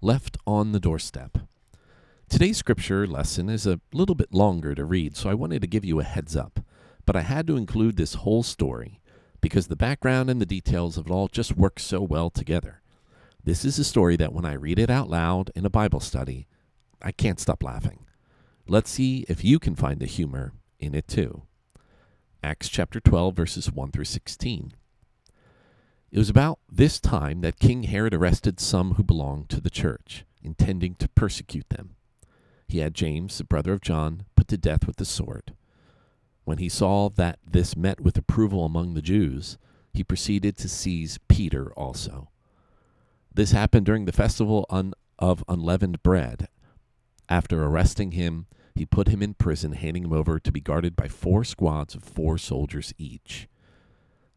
left on the doorstep. Today's scripture lesson is a little bit longer to read, so I wanted to give you a heads up. But I had to include this whole story because the background and the details of it all just work so well together. This is a story that when I read it out loud in a Bible study, I can't stop laughing. Let's see if you can find the humor in it too. Acts chapter 12, verses 1 through 16. It was about this time that King Herod arrested some who belonged to the church, intending to persecute them. He had James, the brother of John, put to death with the sword. When he saw that this met with approval among the Jews, he proceeded to seize Peter also. This happened during the festival of unleavened bread. After arresting him, he put him in prison, handing him over to be guarded by 4 squads of 4 soldiers each.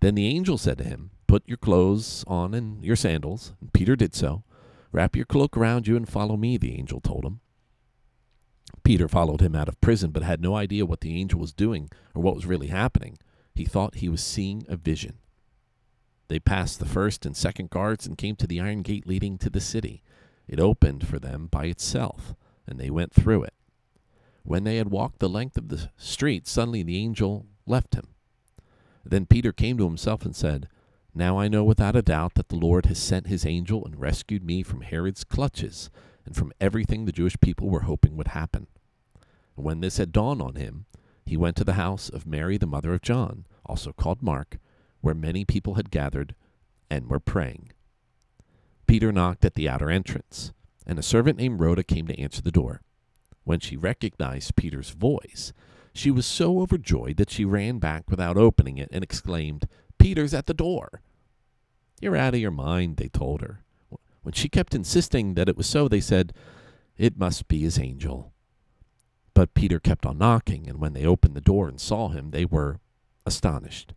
Then the angel said to him, "Put your clothes on and your sandals." And Peter did so. "Wrap your cloak around you and follow me," the angel told him. Peter followed him out of prison, but had no idea what the angel was doing or what was really happening. He thought he was seeing a vision. They passed the 1st and 2nd guards and came to the iron gate leading to the city. It opened for them by itself, and they went through it. When they had walked the length of the street, suddenly the angel left him. Then Peter came to himself and said, "Now I know without a doubt that the Lord has sent his angel and rescued me from Herod's clutches and from everything the Jewish people were hoping would happen." When this had dawned on him, he went to the house of Mary, the mother of John, also called Mark, where many people had gathered and were praying. Peter knocked at the outer entrance, and a servant named Rhoda came to answer the door. When she recognized Peter's voice, she was so overjoyed that she ran back without opening it and exclaimed, "Peter's at the door!" "You're out of your mind," they told her. When she kept insisting that it was so, they said, "It must be his angel." But Peter kept on knocking, and when they opened the door and saw him, they were astonished.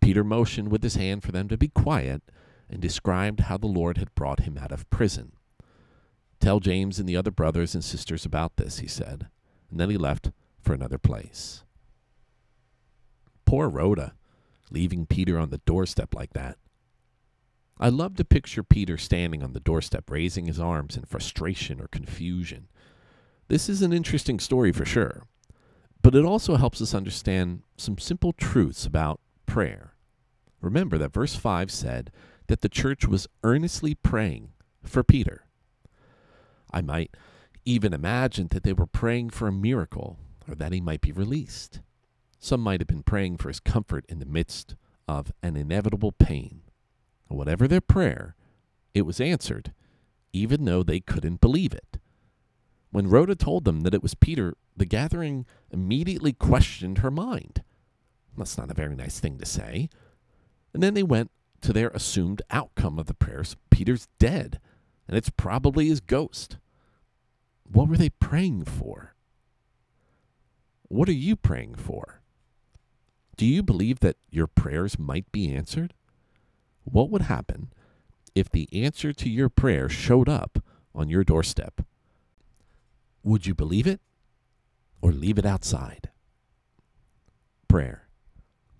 Peter motioned with his hand for them to be quiet and described how the Lord had brought him out of prison. "Tell James and the other brothers and sisters about this," he said, and then he left for another place. Poor Rhoda, leaving Peter on the doorstep like that. I love to picture Peter standing on the doorstep, raising his arms in frustration or confusion. This is an interesting story for sure, but it also helps us understand some simple truths about prayer. Remember that verse 5 said that the church was earnestly praying for Peter. I might even imagine that they were praying for a miracle or that he might be released. Some might have been praying for his comfort in the midst of an inevitable pain. Whatever their prayer, it was answered, even though they couldn't believe it. When Rhoda told them that it was Peter, the gathering immediately questioned her mind. That's not a very nice thing to say. And then they went to their assumed outcome of the prayers. Peter's dead, and it's probably his ghost. What were they praying for? What are you praying for? Do you believe that your prayers might be answered? What would happen if the answer to your prayer showed up on your doorstep? Would you believe it or leave it outside? Prayer.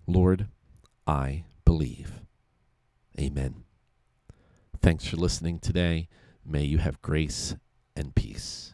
Lord, I believe. Amen. Thanks for listening today. May you have grace and peace.